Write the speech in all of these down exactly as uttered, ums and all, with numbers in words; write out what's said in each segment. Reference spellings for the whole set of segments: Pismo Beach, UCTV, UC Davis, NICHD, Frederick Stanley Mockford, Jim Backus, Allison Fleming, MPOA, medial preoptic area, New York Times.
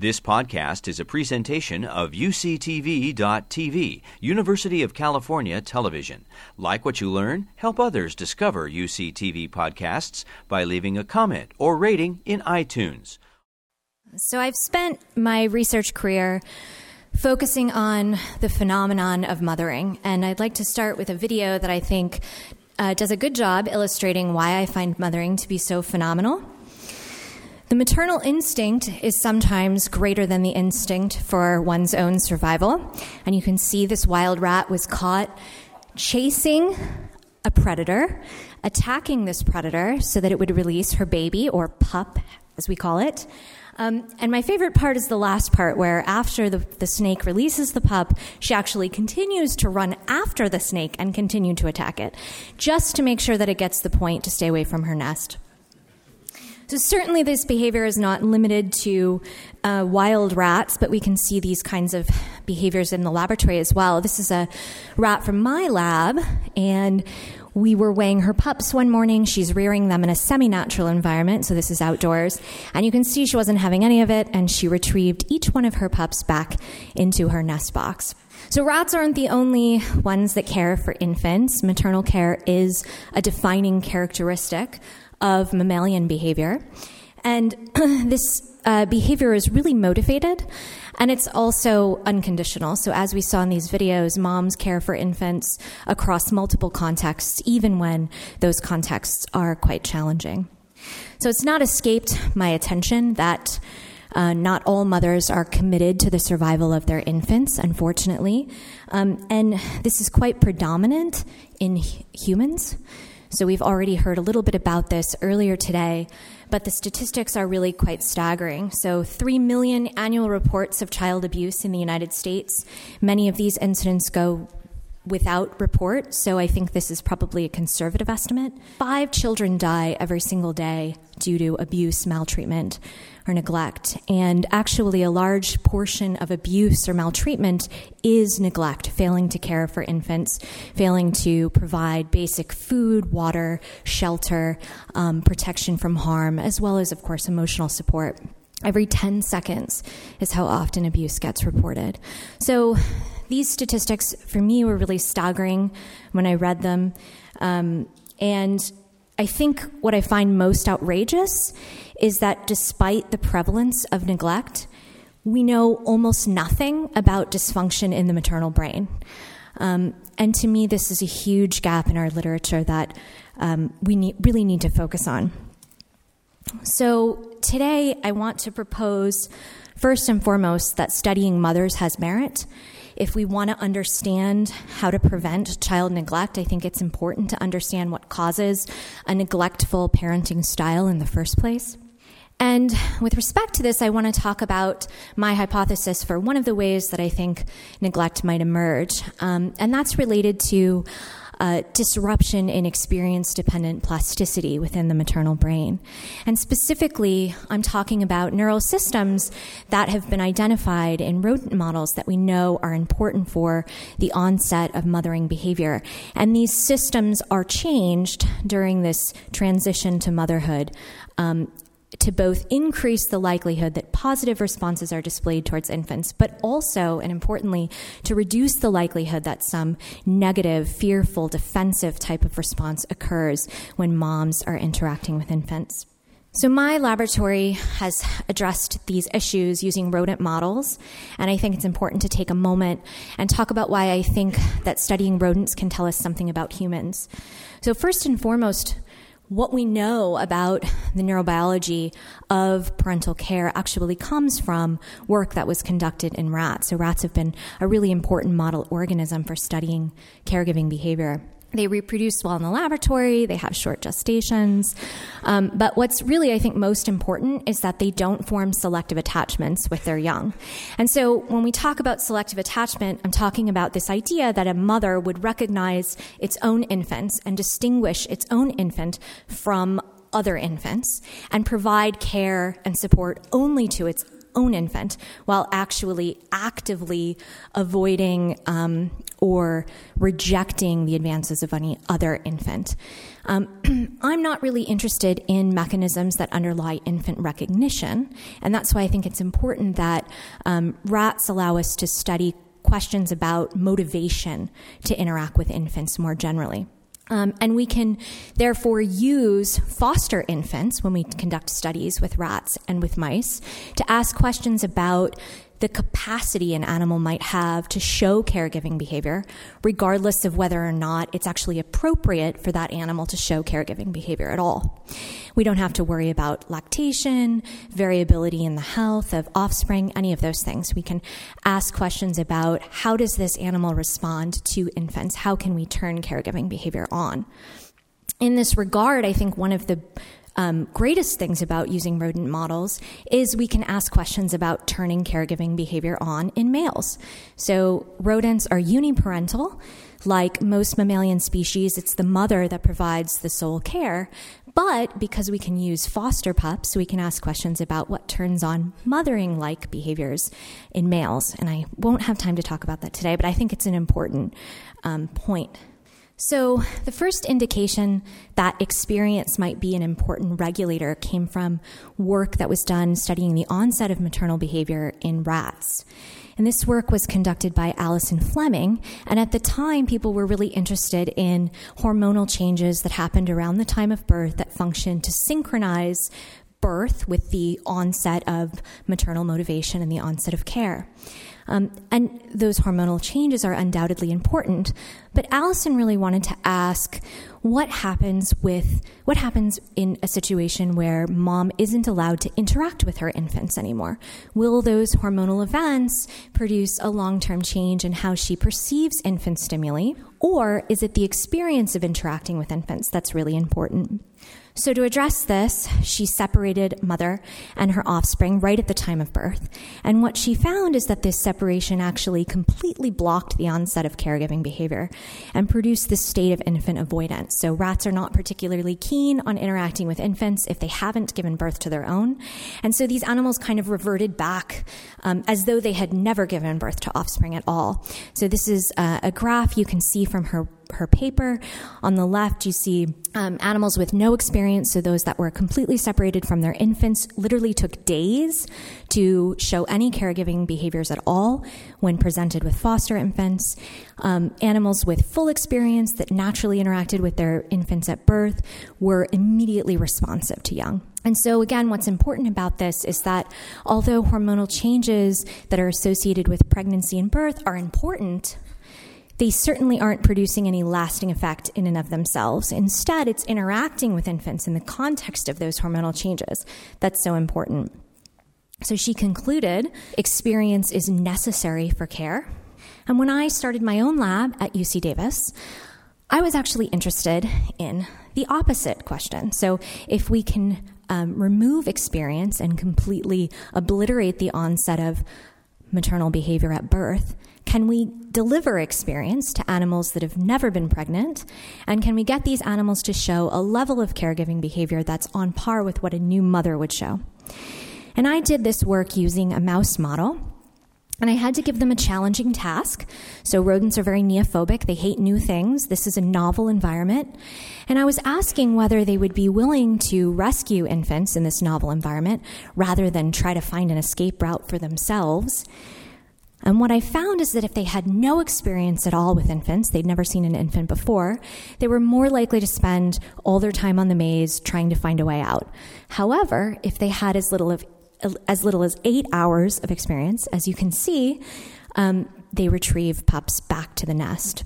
This podcast is a presentation of U C T V dot T V, University of California Television. Like what you learn? Help others discover U C T V podcasts by leaving a comment or rating in iTunes. So I've spent my research career focusing on the phenomenon of mothering, and I'd like to start with a video that I think uh, does a good job illustrating why I find mothering to be so phenomenal. The maternal instinct is sometimes greater than the instinct for one's own survival. And you can see this wild rat was caught chasing a predator, attacking this predator so that it would release her baby, or pup, as we call it. Um, and my favorite part is the last part, where after the, the snake releases the pup, she actually continues to run after the snake and continue to attack it, just to make sure that it gets the point to stay away from her nest. So certainly this behavior is not limited to uh, wild rats, but we can see these kinds of behaviors in the laboratory as well. This is a rat from my lab, and we were weighing her pups one morning. She's rearing them in a semi-natural environment, so this is outdoors. And you can see she wasn't having any of it, and she retrieved each one of her pups back into her nest box. So rats aren't the only ones that care for infants. Maternal care is a defining characteristic of mammalian behavior. And this uh, behavior is really motivated, and it's also unconditional. So as we saw in these videos, moms care for infants across multiple contexts, even when those contexts are quite challenging. So it's not escaped my attention that Uh, not all mothers are committed to the survival of their infants, unfortunately. Um, and this is quite predominant in h- humans. So we've already heard a little bit about this earlier today, but the statistics are really quite staggering. So three million annual reports of child abuse in the United States. Many of these incidents go without report, so I think this is probably a conservative estimate. Five children die every single day due to abuse, maltreatment, or neglect. And actually, a large portion of abuse or maltreatment is neglect, failing to care for infants, failing to provide basic food, water, shelter, um, protection from harm, as well as, of course, emotional support. Every ten seconds is how often abuse gets reported. So these statistics, for me, were really staggering when I read them. Um, and I think what I find most outrageous is that despite the prevalence of neglect, we know almost nothing about dysfunction in the maternal brain. Um, and to me, this is a huge gap in our literature that um, we need, really need to focus on. So today, I want to propose, first and foremost, that studying mothers has merit. If we want to understand how to prevent child neglect, I think it's important to understand what causes a neglectful parenting style in the first place. And with respect to this, I want to talk about my hypothesis for one of the ways that I think neglect might emerge, um, and that's related to Uh, disruption in experience-dependent plasticity within the maternal brain. And specifically, I'm talking about neural systems that have been identified in rodent models that we know are important for the onset of mothering behavior. And these systems are changed during this transition to motherhood, um, to both increase the likelihood that positive responses are displayed towards infants, but also, and importantly, to reduce the likelihood that some negative, fearful, defensive type of response occurs when moms are interacting with infants. So my laboratory has addressed these issues using rodent models, and I think it's important to take a moment and talk about why I think that studying rodents can tell us something about humans. So first and foremost, what we know about the neurobiology of parental care actually comes from work that was conducted in rats. So rats have been a really important model organism for studying caregiving behavior. They reproduce well in the laboratory, they have short gestations, um, but what's really, I think, most important is that they don't form selective attachments with their young. And so when we talk about selective attachment, I'm talking about this idea that a mother would recognize its own infants and distinguish its own infant from other infants and provide care and support only to its own infant while actually actively avoiding um, or rejecting the advances of any other infant. Um, I'm not really interested in mechanisms that underlie infant recognition, and that's why I think it's important that um, rats allow us to study questions about motivation to interact with infants more generally. Um, and we can therefore use foster infants when we conduct studies with rats and with mice to ask questions about the capacity an animal might have to show caregiving behavior, regardless of whether or not it's actually appropriate for that animal to show caregiving behavior at all. We don't have to worry about lactation, variability in the health of offspring, any of those things. We can ask questions about how does this animal respond to infants? How can we turn caregiving behavior on? In this regard, I think one of the Um, greatest things about using rodent models is we can ask questions about turning caregiving behavior on in males. So rodents are uniparental. Like most mammalian species, it's the mother that provides the sole care. But because we can use foster pups, we can ask questions about what turns on mothering-like behaviors in males. And I won't have time to talk about that today, but I think it's an important um, point. So the first indication that experience might be an important regulator came from work that was done studying the onset of maternal behavior in rats. And this work was conducted by Allison Fleming, and at the time people were really interested in hormonal changes that happened around the time of birth that functioned to synchronize birth with the onset of maternal motivation and the onset of care. Um, and those hormonal changes are undoubtedly important, but Allison really wanted to ask what happens with what happens in a situation where mom isn't allowed to interact with her infants anymore. Will those hormonal events produce a long-term change in how she perceives infant stimuli, or is it the experience of interacting with infants that's really important? So to address this, she separated mother and her offspring right at the time of birth. And what she found is that this separation actually completely blocked the onset of caregiving behavior and produced this state of infant avoidance. So rats are not particularly keen on interacting with infants if they haven't given birth to their own. And so these animals kind of reverted back um, as though they had never given birth to offspring at all. So this is uh, a graph you can see from her her paper. On the left, you see um, animals with no experience, so those that were completely separated from their infants literally took days to show any caregiving behaviors at all when presented with foster infants. Um, animals with full experience that naturally interacted with their infants at birth were immediately responsive to young. And so again, what's important about this is that although hormonal changes that are associated with pregnancy and birth are important, they certainly aren't producing any lasting effect in and of themselves. Instead, it's interacting with infants in the context of those hormonal changes that's so important. So she concluded, experience is necessary for care. And when I started my own lab at U C Davis, I was actually interested in the opposite question. So if we can um, remove experience and completely obliterate the onset of maternal behavior at birth, can we deliver experience to animals that have never been pregnant? And can we get these animals to show a level of caregiving behavior that's on par with what a new mother would show? And I did this work using a mouse model, and I had to give them a challenging task. So rodents are very neophobic. They hate new things. This is a novel environment. And I was asking whether they would be willing to rescue infants in this novel environment rather than try to find an escape route for themselves. And what I found is that if they had no experience at all with infants, they'd never seen an infant before, they were more likely to spend all their time on the maze trying to find a way out. However, if they had as little of as little as eight hours of experience, as you can see, um, they retrieve pups back to the nest.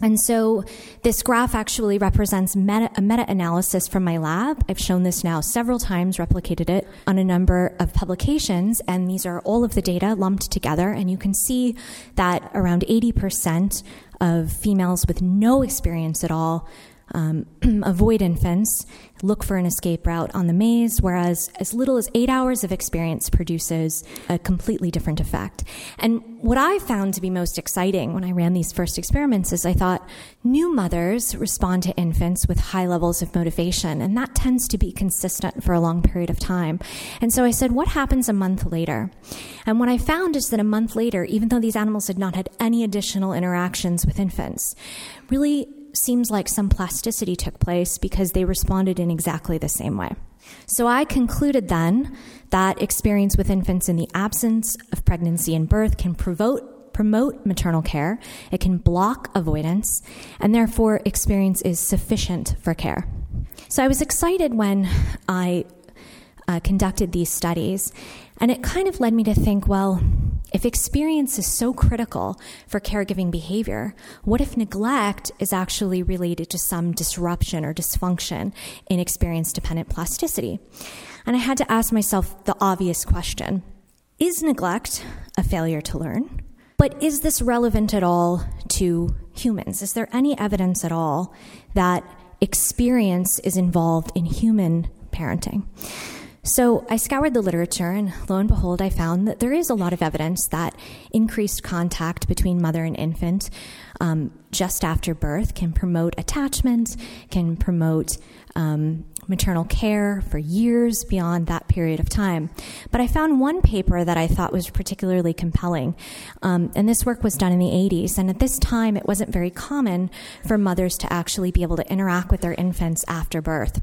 And so this graph actually represents meta, a meta-analysis from my lab. I've shown this now several times, replicated it on a number of publications, and these are all of the data lumped together. And you can see that around eighty percent of females with no experience at all um, avoid infants, look for an escape route on the maze, whereas as little as eight hours of experience produces a completely different effect. And what I found to be most exciting when I ran these first experiments is I thought new mothers respond to infants with high levels of motivation, and that tends to be consistent for a long period of time. And so I said, what happens a month later? And what I found is that a month later, even though these animals had not had any additional interactions with infants, really seems like some plasticity took place because they responded in exactly the same way. So I concluded then that experience with infants in the absence of pregnancy and birth can provoke, promote maternal care, it can block avoidance, and therefore experience is sufficient for care. So I was excited when I uh, conducted these studies, and it kind of led me to think, well, if experience is so critical for caregiving behavior, what if neglect is actually related to some disruption or dysfunction in experience-dependent plasticity? And I had to ask myself the obvious question: is neglect a failure to learn? But is this relevant at all to humans? Is there any evidence at all that experience is involved in human parenting? So I scoured the literature, and lo and behold, I found that there is a lot of evidence that increased contact between mother and infant um, just after birth can promote attachment, can promote um, maternal care for years beyond that period of time. But I found one paper that I thought was particularly compelling, um, and this work was done in the eighties, and at this time it wasn't very common for mothers to actually be able to interact with their infants after birth.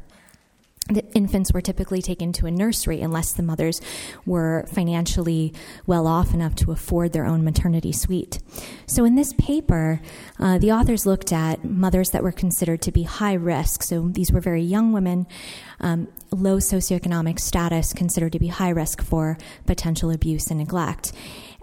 The infants were typically taken to a nursery unless the mothers were financially well off enough to afford their own maternity suite. So in this paper, uh, the authors looked at mothers that were considered to be high risk. So these were very young women, um, low socioeconomic status, considered to be high risk for potential abuse and neglect.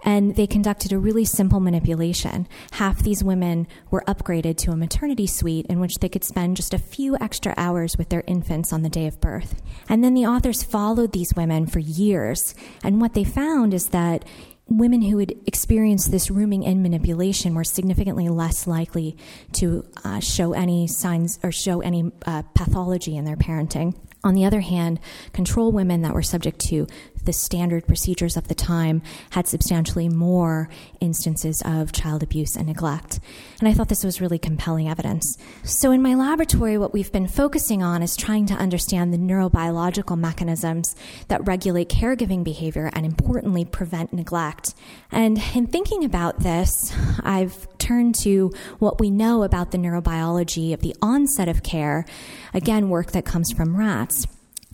And they conducted a really simple manipulation. Half these women were upgraded to a maternity suite in which they could spend just a few extra hours with their infants on the day of birth. And then the authors followed these women for years. And what they found is that women who had experienced this rooming in manipulation were significantly less likely to uh, show any signs or show any uh, pathology in their parenting. On the other hand, control women that were subject to the standard procedures of the time had substantially more instances of child abuse and neglect. And I thought this was really compelling evidence. So in my laboratory, what we've been focusing on is trying to understand the neurobiological mechanisms that regulate caregiving behavior and, importantly, prevent neglect. And in thinking about this, I've turned to what we know about the neurobiology of the onset of care, again, work that comes from rats.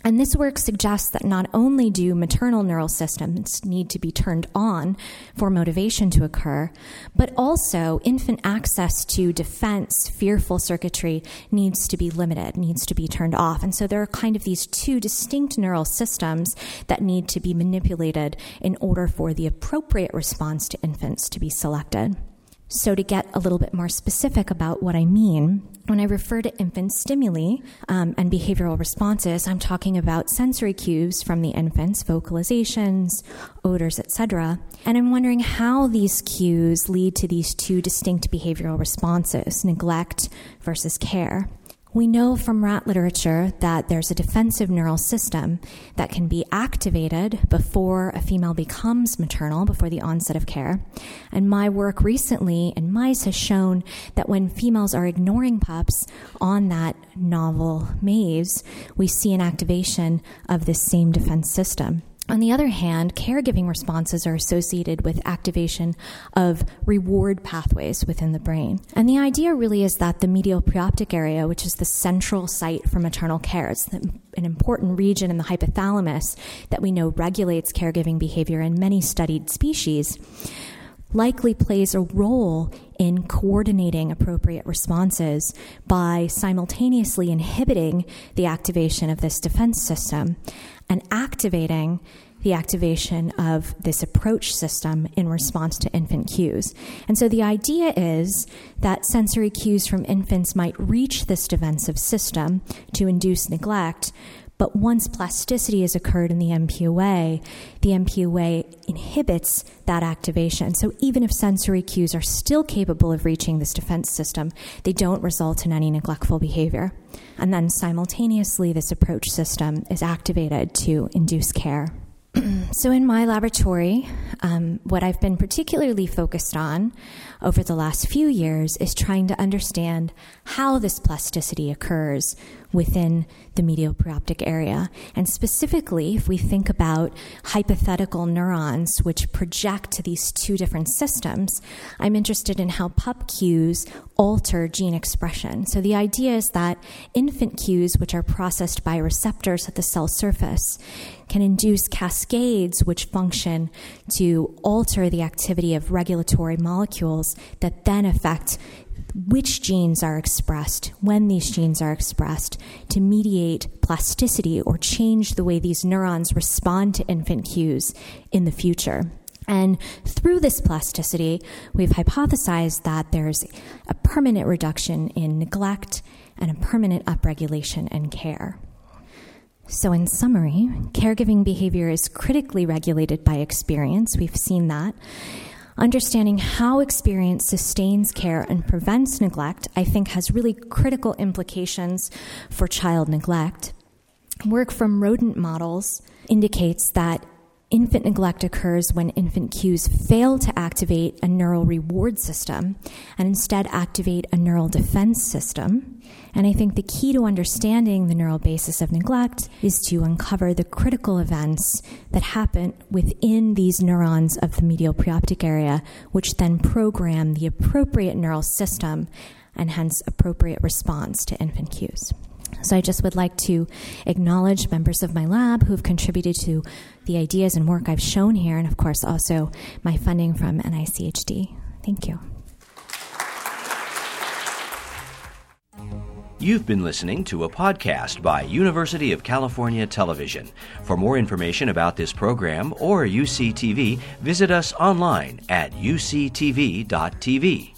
And this work suggests that not only do maternal neural systems need to be turned on for motivation to occur, but also infant access to defense, fearful circuitry needs to be limited, needs to be turned off. And so there are kind of these two distinct neural systems that need to be manipulated in order for the appropriate response to infants to be selected. So to get a little bit more specific about what I mean, when I refer to infant stimuli um, and behavioral responses, I'm talking about sensory cues from the infants, vocalizations, odors, et cetera. And I'm wondering how these cues lead to these two distinct behavioral responses, neglect versus care. We know from rat literature that there's a defensive neural system that can be activated before a female becomes maternal, before the onset of care. And my work recently in mice has shown that when females are ignoring pups on that novel maze, we see an activation of this same defense system. On the other hand, caregiving responses are associated with activation of reward pathways within the brain. And the idea really is that the medial preoptic area, which is the central site for maternal care, it's the, an important region in the hypothalamus that we know regulates caregiving behavior in many studied species, likely plays a role in coordinating appropriate responses by simultaneously inhibiting the activation of this defense system and activating the activation of this approach system in response to infant cues. And so the idea is that sensory cues from infants might reach this defensive system to induce neglect, But once plasticity has occurred in the M P O A, the M P O A inhibits that activation. So even if sensory cues are still capable of reaching this defense system, they don't result in any neglectful behavior. And then simultaneously, this approach system is activated to induce care. So in my laboratory, um, what I've been particularly focused on over the last few years is trying to understand how this plasticity occurs within the medial-preoptic area. And specifically, if we think about hypothetical neurons which project to these two different systems, I'm interested in how pup cues alter gene expression. So the idea is that infant cues, which are processed by receptors at the cell surface, can induce cascades which function to alter the activity of regulatory molecules that then affect which genes are expressed, when these genes are expressed, to mediate plasticity or change the way these neurons respond to infant cues in the future. And through this plasticity, we've hypothesized that there's a permanent reduction in neglect and a permanent upregulation in care. So in summary, caregiving behavior is critically regulated by experience. We've seen that. Understanding how experience sustains care and prevents neglect, I think, has really critical implications for child neglect. Work from rodent models indicates that infant neglect occurs when infant cues fail to activate a neural reward system and instead activate a neural defense system. And I think the key to understanding the neural basis of neglect is to uncover the critical events that happen within these neurons of the medial preoptic area, which then program the appropriate neural system and hence appropriate response to infant cues. So I just would like to acknowledge members of my lab who have contributed to the ideas and work I've shown here, and of course also my funding from N I C H D. Thank you. You've been listening to a podcast by University of California Television. For more information about this program or U C T V, visit us online at U C T V dot T V.